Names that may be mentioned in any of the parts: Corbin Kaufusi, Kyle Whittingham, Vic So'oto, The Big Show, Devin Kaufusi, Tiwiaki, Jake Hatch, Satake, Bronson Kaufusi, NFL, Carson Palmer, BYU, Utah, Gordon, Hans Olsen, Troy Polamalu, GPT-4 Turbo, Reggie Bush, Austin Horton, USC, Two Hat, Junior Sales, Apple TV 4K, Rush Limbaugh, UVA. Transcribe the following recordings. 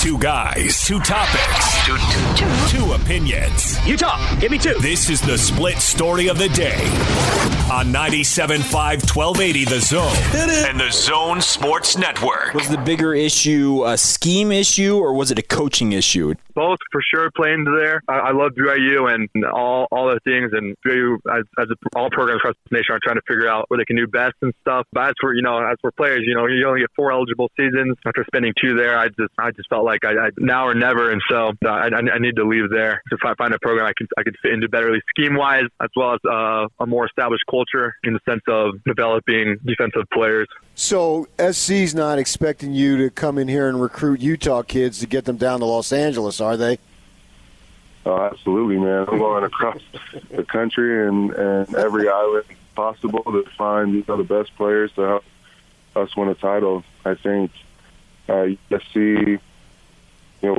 Two guys, two topics, two opinions. Utah, give me two. This is the split story of the day on 97.5, 1280, The Zone and The Zone Sports Network. Was the bigger issue a scheme issue or was it a coaching issue? Both for sure play into there. I love BYU and all the things, and BYU as all programs across the nation are trying to figure out what they can do best and stuff. But as for players, you only get four eligible seasons. After spending two there, I just felt like I now or never, and so I need to leave there to find a program I could fit into better, really scheme wise, as well as a more established culture in the sense of developing defensive players. So SC's not expecting you to come in here and recruit Utah kids to get them down to Los Angeles, are they? Oh, absolutely, man. I'm going across the country and every island possible to find the best players to help us win a title. I think USC,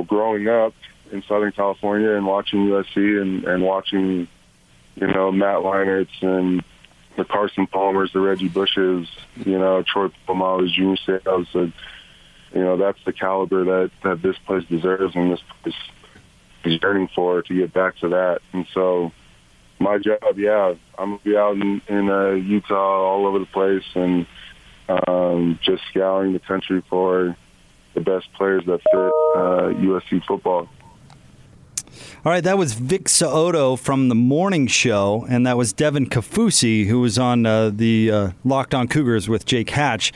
growing up in Southern California and watching USC and watching, Matt Leinert's and the Carson Palmers, the Reggie Bushes, Troy Polamalu, Junior Sales, that's the caliber that this place deserves and this place is yearning for, to get back to that. And so my job, I'm going to be out in Utah all over the place and just scouring the country for the best players that fit USC football. All right, that was Vic So'oto from The Morning Show, and that was Devin Kaufusi, who was on the Locked On Cougars with Jake Hatch.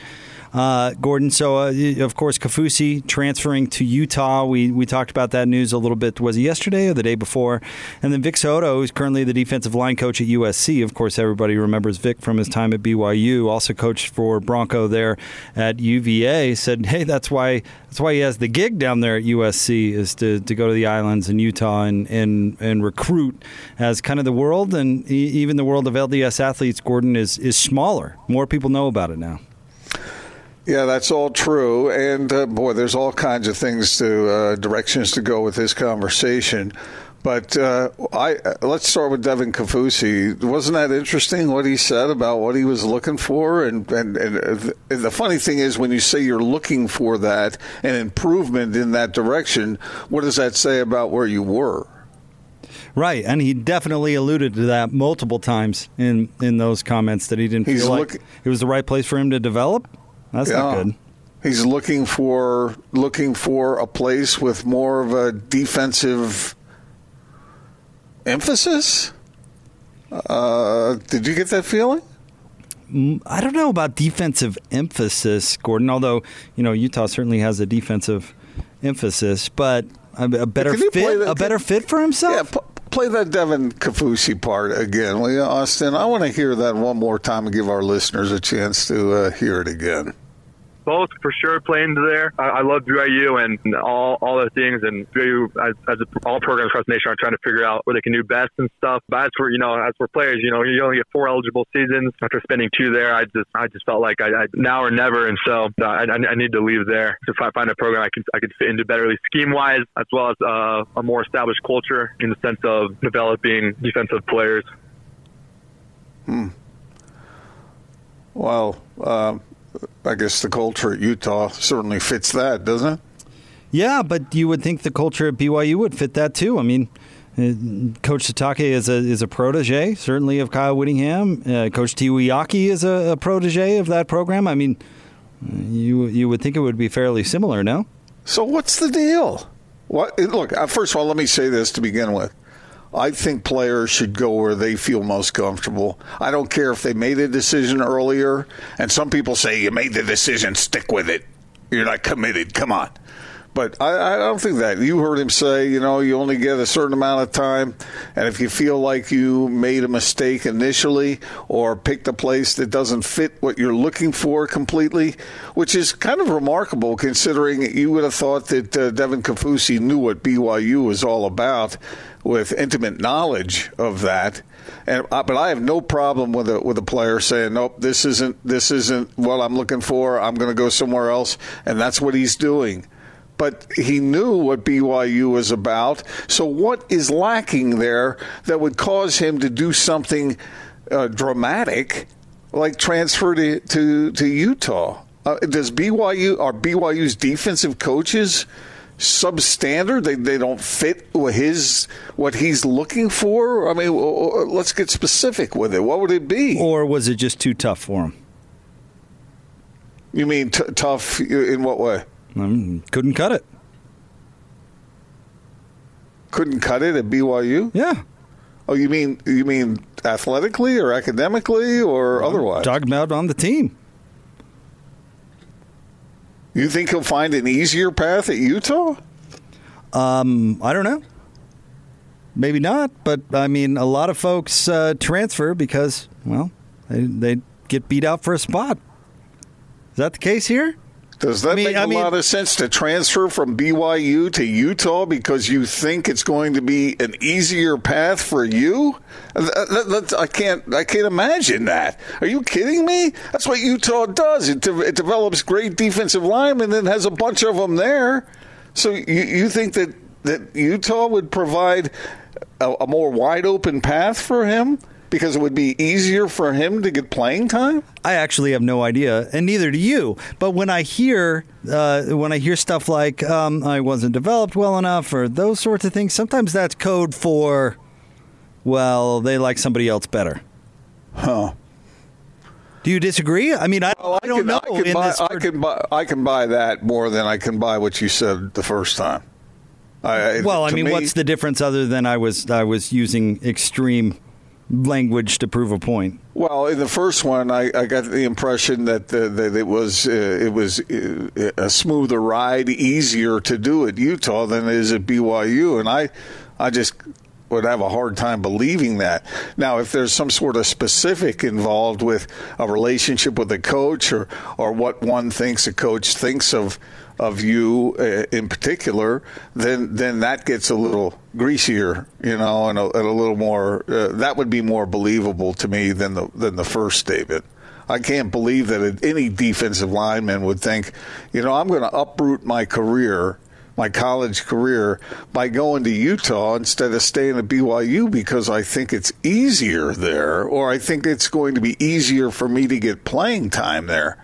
Gordon, so of course, Kaufusi transferring to Utah. We talked about that news a little bit. Was it yesterday or the day before? And then Vic So'oto, who's currently the defensive line coach at USC. Of course, everybody remembers Vic from his time at BYU, also coached for Bronco there at UVA, said, hey, that's why he has the gig down there at USC, is to go to the islands in Utah and recruit, as kind of the world, and even the world of LDS athletes, Gordon, is smaller. More people know about it now. Yeah, that's all true. And, boy, there's all kinds of things directions to go with this conversation. But let's start with Devin Kaufusi. Wasn't that interesting what he said about what he was looking for? And the funny thing is, when you say you're looking for that and improvement in that direction, what does that say about where you were? Right, and he definitely alluded to that multiple times in those comments, that he didn't feel like it was the right place for him to develop. That's not good. He's looking for a place with more of a defensive emphasis? Did you get that feeling? I don't know about defensive emphasis, Gordon, although, Utah certainly has a defensive emphasis, but a better fit for himself? Yeah, play that Devin Kaufusi part again, will you, Austin? I want to hear that one more time and give our listeners a chance to hear it again. Both for sure play into there. I love BYU and all the things, and BYU as all programs across the nation are trying to figure out what they can do best and stuff. But as for players, you only get four eligible seasons. After spending two there, I just felt like I now or never, and so I need to leave there to find a program I could fit into better, really scheme wise, as well as a more established culture in the sense of developing defensive players. Wow. I guess the culture at Utah certainly fits that, doesn't it? Yeah, but you would think the culture at BYU would fit that too. I mean, Coach Satake is a protege, certainly, of Kyle Whittingham. Coach Tiwiaki is a protege of that program. I mean, you would think it would be fairly similar, no? So what's the deal? Look, first of all, let me say this to begin with. I think players should go where they feel most comfortable. I don't care if they made a decision earlier. And some people say, you made the decision, stick with it. You're not committed. Come on. But I don't think that. You heard him say, you only get a certain amount of time. And if you feel like you made a mistake initially or picked a place that doesn't fit what you're looking for completely, which is kind of remarkable considering you would have thought that Devin Kaufusi knew what BYU was all about, with intimate knowledge of that, but I have no problem with a player saying, nope, this isn't what I'm looking for. I'm going to go somewhere else, and that's what he's doing. But he knew what BYU was about. So what is lacking there that would cause him to do something dramatic, like transfer to Utah? Does BYU's defensive coaches substandard? They don't fit what he's looking for? I mean, let's get specific with it. What would it be? Or was it just too tough for him? You mean tough in what way? Couldn't cut it. Couldn't cut it at BYU? Yeah. Oh, you mean athletically or academically or otherwise? Talking about on the team. You think he'll find an easier path at Utah? I don't know. Maybe not, but I mean, a lot of folks transfer because, well, they get beat out for a spot. Is that the case here? Does that make a lot of sense to transfer from BYU to Utah because you think it's going to be an easier path for you? I can't imagine that. Are you kidding me? That's what Utah does. It develops great defensive linemen and has a bunch of them there. So you think that Utah would provide a more wide-open path for him? Because it would be easier for him to get playing time? I actually have no idea, and neither do you. But when I hear stuff like I wasn't developed well enough or those sorts of things, sometimes that's code for, well, they like somebody else better. Huh. Do you disagree? I mean, I don't know. I can buy that more than I can buy what you said the first time. What's the difference other than I was using extreme language to prove a point? Well, in the first one, I got the impression that it was a smoother ride, easier to do at Utah than it is at BYU, and I just would have a hard time believing that. Now, if there's some sort of specific involved with a relationship with a coach or what one thinks a coach thinks of you in particular, then that gets a little greasier, you know, and a little more. That would be more believable to me than the first statement. I can't believe that any defensive lineman would think, you know, I'm going to uproot my career, my college career, by going to Utah instead of staying at BYU because I think it's easier there, or I think it's going to be easier for me to get playing time there.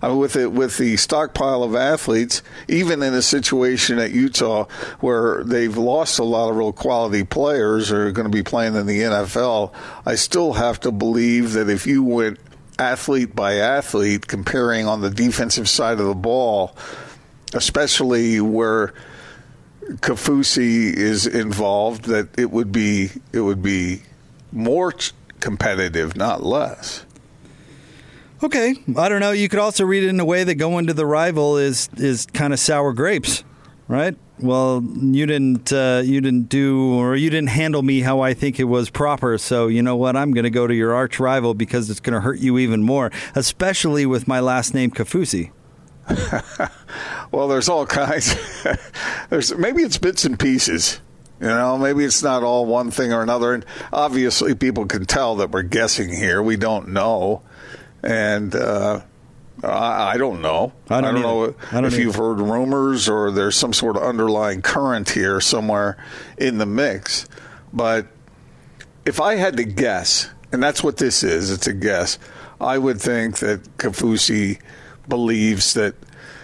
I mean, with the stockpile of athletes, even in a situation at Utah where they've lost a lot of real quality players or are going to be playing in the NFL, I still have to believe that if you went athlete by athlete, comparing on the defensive side of the ball, especially where Kaufusi is involved, that it would be more competitive, not less. Okay, I don't know. You could also read it in a way that going to the rival is kind of sour grapes, right? Well, you didn't handle me how I think it was proper. So you know what? I'm going to go to your arch rival because it's going to hurt you even more, especially with my last name Kaufusi. Well, there's all kinds. Maybe it's bits and pieces. You know, maybe it's not all one thing or another. And obviously, people can tell that we're guessing here. We don't know. And I don't know. I don't know if you've heard rumors or there's some sort of underlying current here somewhere in the mix. But if I had to guess, and that's what this is, it's a guess, I would think that Kaufusi believes that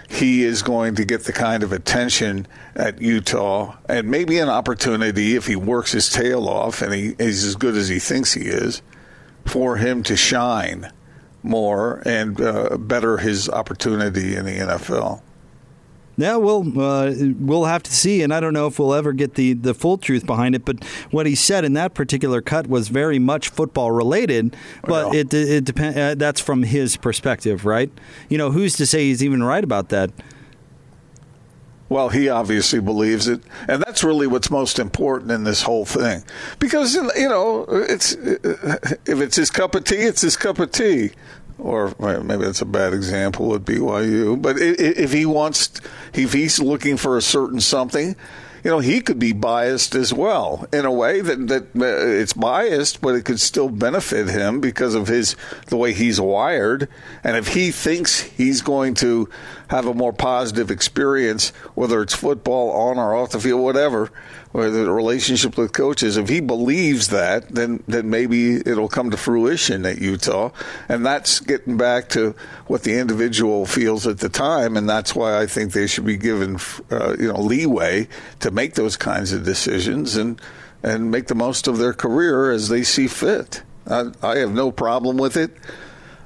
he is going to get the kind of attention at Utah and maybe an opportunity if he works his tail off and he is as good as he thinks he is for him to shine more and better his opportunity in the NFL. Yeah, we'll have to see, and I don't know if we'll ever get the full truth behind it, but what he said in that particular cut was very much football-related, but well, it depends. That's from his perspective, right? You know, who's to say he's even right about that? Well, he obviously believes it, and that's really what's most important in this whole thing, because, you know, if it's his cup of tea, it's his cup of tea. Or maybe that's a bad example at BYU. But if he's looking for a certain something, you know, he could be biased as well in a way that it's biased, but it could still benefit him because of the way he's wired. And if he thinks he's going to have a more positive experience, whether it's football, on or off the field, whatever, or the relationship with coaches, if he believes that, then maybe it'll come to fruition at Utah. And that's getting back to what the individual feels at the time, and that's why I think they should be given leeway to make those kinds of decisions and make the most of their career as they see fit. I have no problem with it,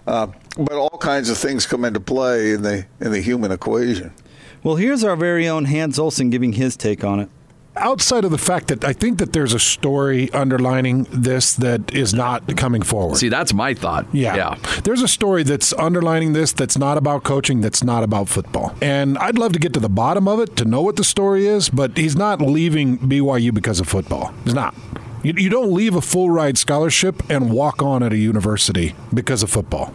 but all kinds of things come into play in the human equation. Well, here's our very own Hans Olsen giving his take on it. Outside of the fact that I think that there's a story underlining this that is not coming forward. See, that's my thought. Yeah. There's a story that's underlining this that's not about coaching, that's not about football. And I'd love to get to the bottom of it, to know what the story is, but he's not leaving BYU because of football. He's not. You don't leave a full-ride scholarship and walk on at a university because of football.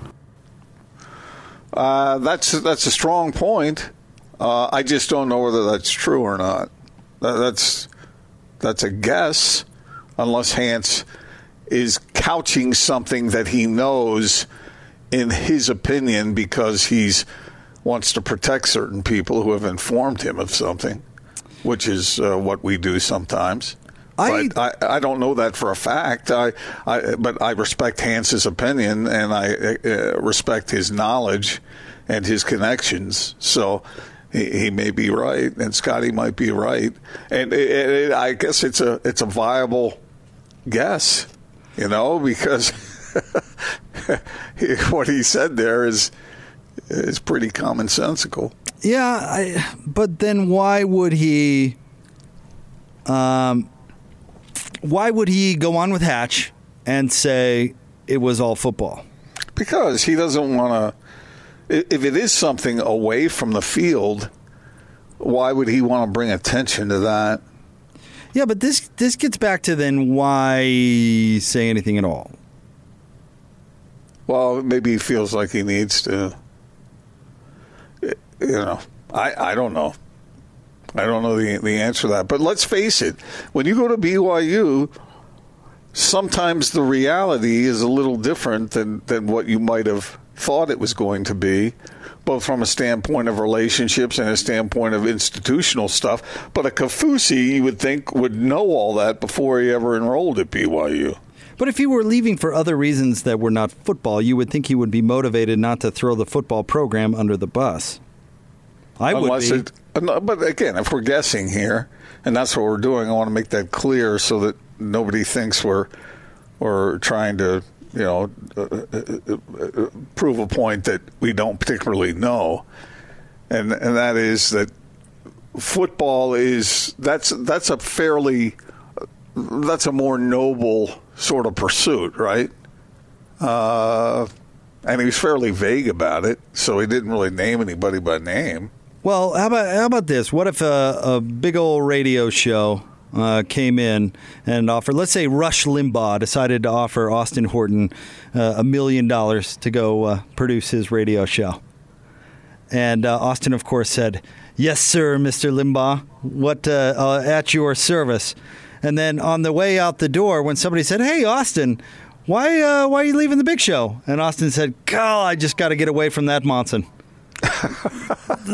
That's a strong point. I just don't know whether that's true or not. That's a guess, unless Hans is couching something that he knows in his opinion because he's wants to protect certain people who have informed him of something, which is what we do sometimes. But I don't know that for a fact. But I respect Hans's opinion, and I respect his knowledge and his connections. So. He may be right, and Scotty might be right, and I guess it's a viable guess, you know, because what he said there is pretty commonsensical. Yeah, but then why would he? Why would he go on with Hatch and say it was all football? Because he doesn't want to. If it is something away from the field, why would he want to bring attention to that? Yeah, but this gets back to then why say anything at all? Well, maybe he feels like he needs to. You know, I don't know. I don't know the answer to that. But let's face it, when you go to BYU, sometimes the reality is a little different than what you might have thought it was going to be, both from a standpoint of relationships and a standpoint of institutional stuff. But a Kaufusi, you would think, would know all that before he ever enrolled at BYU. But if he were leaving for other reasons that were not football, you would think he would be motivated not to throw the football program under the bus. But again, if we're guessing here, and that's what we're doing, I want to make that clear so that nobody thinks we're trying to, you know, prove a point that we don't particularly know, and that is that football is that's a more noble sort of pursuit, right? And he was fairly vague about it, so he didn't really name anybody by name. Well, how about this? What if a big old radio show came in and offered, let's say Rush Limbaugh decided to offer Austin Horton $1 million to go produce his radio show. And Austin, of course, said, "Yes, sir, Mr. Limbaugh, what at your service." And then on the way out the door, when somebody said, "Hey, Austin, why are you leaving the big show?" And Austin said, "God, I just got to get away from that Monson." Well,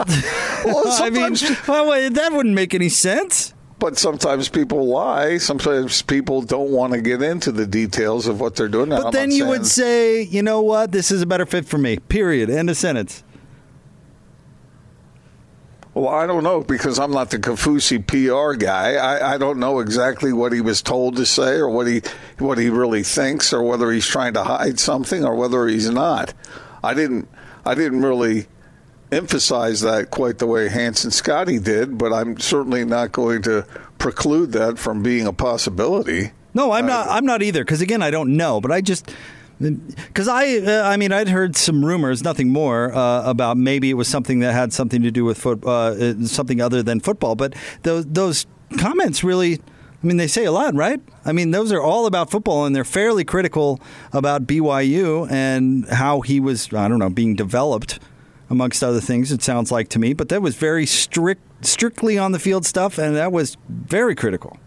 that wouldn't make any sense. But sometimes people lie. Sometimes people don't want to get into the details of what they're doing. Now, but then you would say, you know what, this is a better fit for me, period, end of sentence. Well, I don't know, because I'm not the Kaufusi PR guy. I don't know exactly what he was told to say or what he really thinks, or whether he's trying to hide something or whether he's not. I didn't really emphasize that quite the way Hans and Scotty did, but I'm certainly not going to preclude that from being a possibility. No, I'm not either, because again, I don't know, but I'd heard some rumors, nothing more, about maybe it was something that had something to do with something other than football, but those comments really, I mean, they say a lot, right? I mean, those are all about football, and they're fairly critical about BYU and how he was, I don't know, being developed, amongst other things, it sounds like to me. But that was very strict, strictly on the field stuff, and that was very critical.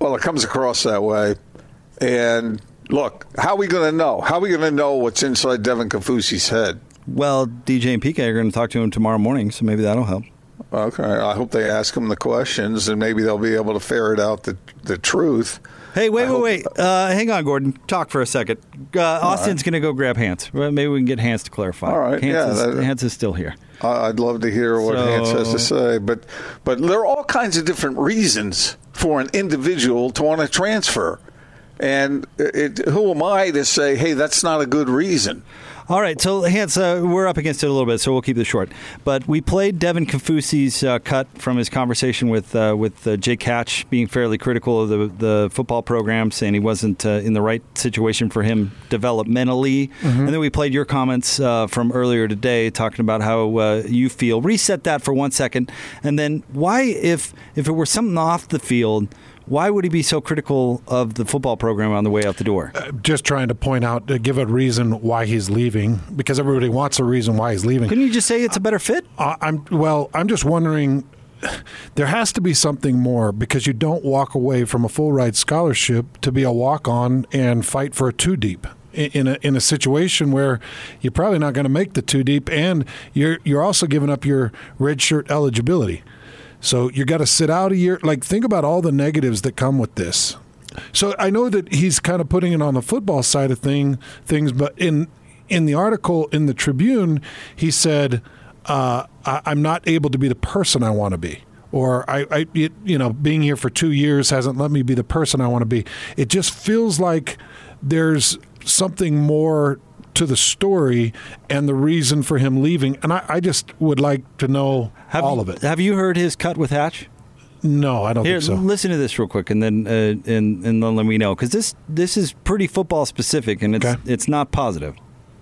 Well, it comes across that way. And look, how are we going to know? How are we going to know what's inside Devin Kaufusi's head? Well, DJ and PK are going to talk to him tomorrow morning, so maybe that'll help. Okay. I hope they ask him the questions, and maybe they'll be able to ferret out the truth. Hey, wait. Hang on, Gordon. Talk for a second. Austin's going to go grab Hans. Maybe we can get Hans to clarify. All right. Hans is still here. I'd love to hear what Hans has to say. But there are all kinds of different reasons for an individual to want to transfer. And who am I to say, hey, that's not a good reason? All right, so Hans, we're up against it a little bit, so we'll keep this short. But we played Devin Kaufusi's cut from his conversation with Jake Hatch, being fairly critical of the football program, saying he wasn't in the right situation for him developmentally. Mm-hmm. And then we played your comments from earlier today, talking about how you feel. Reset that for 1 second, and then why, if it were something off the field, why would he be so critical of the football program on the way out the door? Just trying to point out, give a reason why he's leaving, because everybody wants a reason why he's leaving. Couldn't you just say it's a better fit? I'm just wondering, there has to be something more, because you don't walk away from a full-ride scholarship to be a walk-on and fight for a two-deep. In a situation where you're probably not going to make the two-deep, and you're also giving up your redshirt eligibility. So you got to sit out a year. Like, think about all the negatives that come with this. So I know that he's kind of putting it on the football side of things, but in the article in the Tribune, he said, "I'm not able to be the person I want to be," or being here for 2 years hasn't let me be the person I want to be. It just feels like there's something more to the story and the reason for him leaving, and I just would like to know all of it. Have you heard his cut with Hatch? No, I don't think so. Listen to this real quick, and then and then let me know, because this is pretty football specific, and it's not positive.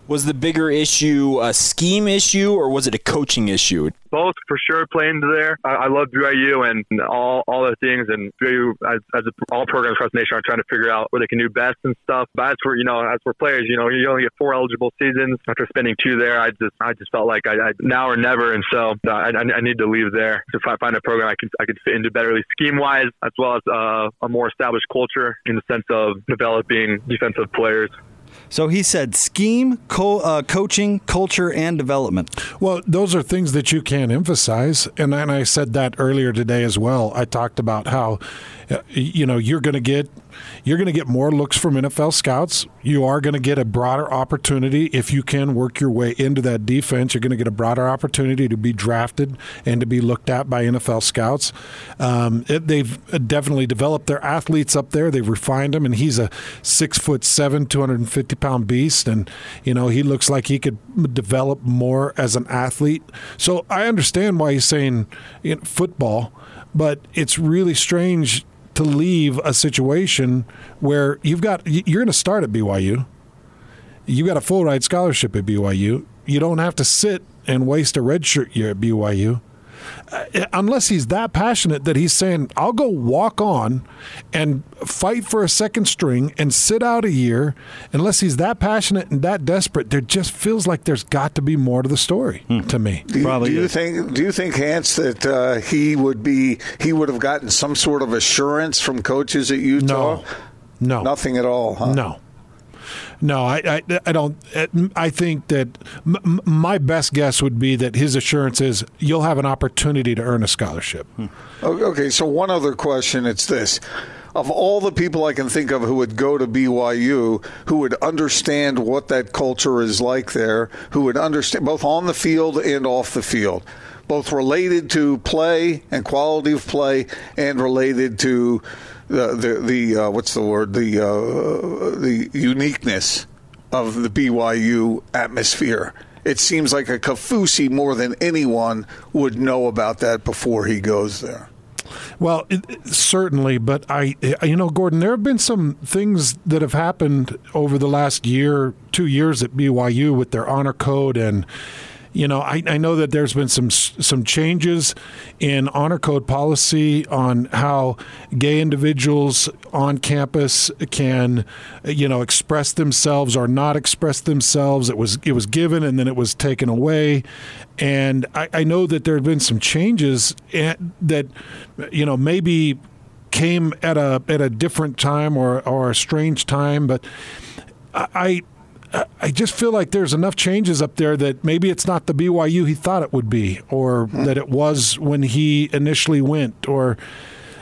Was the bigger issue a scheme issue, or was it a coaching issue? Both, for sure, playing there. I love BYU and all the things, and BYU, as all programs across the nation, are trying to figure out what they can do best and stuff. But as for players, you only get 4 eligible seasons. After spending 2 there, I just felt like I now or never, and so I need to leave there to find a program I could fit into better, scheme-wise, as well as a more established culture in the sense of developing defensive players. So he said scheme, coaching, culture, and development. Well, those are things that you can't emphasize, and I said that earlier today as well. I talked about how you're going to get more looks from NFL scouts. You are going to get a broader opportunity if you can work your way into that defense. You're going to get a broader opportunity to be drafted and to be looked at by NFL scouts. They've definitely developed their athletes up there. They've refined them, and he's a 6'7", 250-pound beast, and he looks like he could develop more as an athlete. So I understand why he's saying football, but it's really strange to leave a situation where you're going to start at BYU. You've got a full ride scholarship at BYU. You don't have to sit and waste a redshirt year at BYU. Unless he's that passionate that he's saying, I'll go walk on and fight for a second string and sit out a year. Unless he's that passionate and that desperate, there just feels like there's got to be more to the story to me. Do you think, Hans, that he would have gotten some sort of assurance from coaches at Utah? No. Nothing at all, huh? No, I don't. I think that my best guess would be that his assurance is you'll have an opportunity to earn a scholarship. Okay, so one other question, it's this. Of all the people I can think of who would go to BYU, who would understand what that culture is like there, who would understand both on the field and off the field, both related to play and quality of play and related to the uniqueness of the BYU atmosphere. It seems like a Kaufusi more than anyone would know about that before he goes there. Well, certainly, but Gordon, there have been some things that have happened over the last year, 2 years at BYU with their honor code and You know, I know that there's been some changes in honor code policy on how gay individuals on campus can, you know, express themselves or not express themselves. It was given and then it was taken away. And I know that there have been some changes that, you know, maybe came at a different time or a strange time, but I just feel like there's enough changes up there that maybe it's not the BYU he thought it would be, or that it was when he initially went, to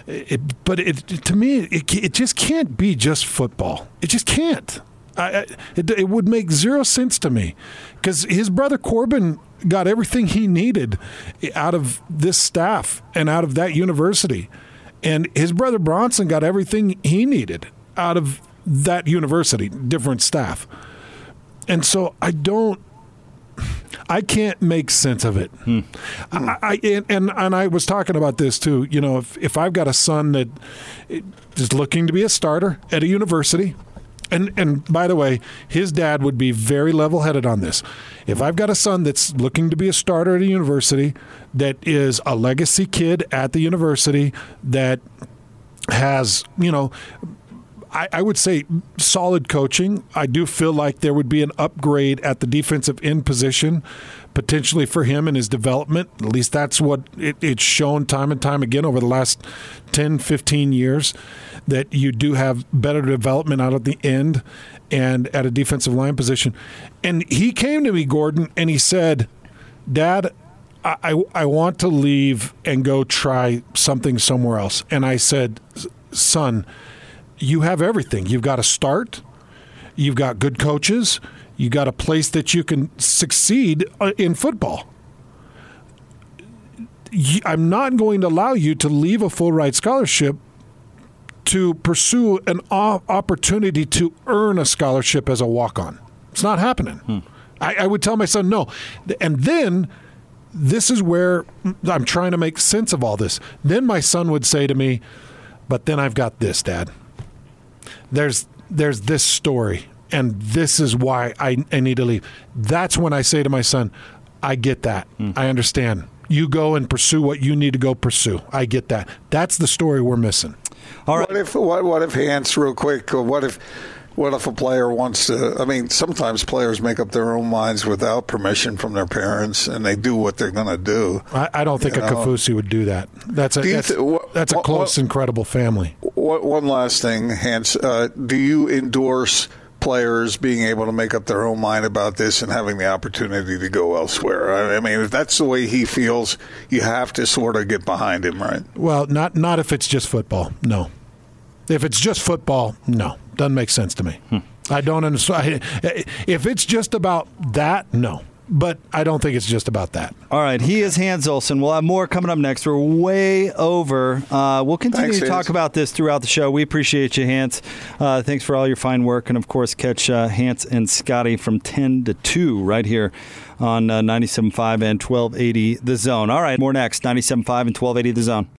me, it just can't be just football. It just can't. It would make zero sense to me, because his brother Corbin got everything he needed out of this staff and out of that university, and his brother Bronson got everything he needed out of that university, different staff. And so I can't make sense of it. Hmm. And I was talking about this too. You know, if I've got a son that is looking to be a starter at a university, and by the way, his dad would be very level-headed on this. If I've got a son that's looking to be a starter at a university, that is a legacy kid at the university, that has, you know, I would say solid coaching. I do feel like there would be an upgrade at the defensive end position, potentially for him and his development. At least that's what it's shown time and time again over the last 10, 15 years, that you do have better development out at the end and at a defensive line position. And he came to me, Gordon, and he said, "Dad, I want to leave and go try something somewhere else." And I said, "Son, you have everything. You've got a start. You've got good coaches. You've got a place that you can succeed in football. I'm not going to allow you to leave a full ride scholarship to pursue an opportunity to earn a scholarship as a walk-on. It's not happening." I would tell my son no. And then this is where I'm trying to make sense of all this. Then my son would say to me, "But then I've got this, Dad. There's this story, and this is why I need to leave." That's when I say to my son, "I get that. I understand. You go and pursue what you need to go pursue. I get that. That's the story we're missing." All right. What if Hans, real quick, what if a player wants to – I mean, sometimes players make up their own minds without permission from their parents, and they do what they're going to do. I don't think Kaufusi would do that. Incredible family. One last thing, Hans. Do you endorse players being able to make up their own mind about this and having the opportunity to go elsewhere? I mean, if that's the way he feels, you have to sort of get behind him, right? Well, not if it's just football, no. If it's just football, no. Doesn't make sense to me. I don't understand. If it's just about that, no. But I don't think it's just about that. All right. He is Hans Olsen. We'll have more coming up next. We're way over. We'll continue to talk about this throughout the show. We appreciate you, Hans. Thanks for all your fine work. And, of course, catch Hans and Scotty from 10 to 2 right here on 97.5 and 1280 The Zone. All right. More next. 97.5 and 1280 The Zone.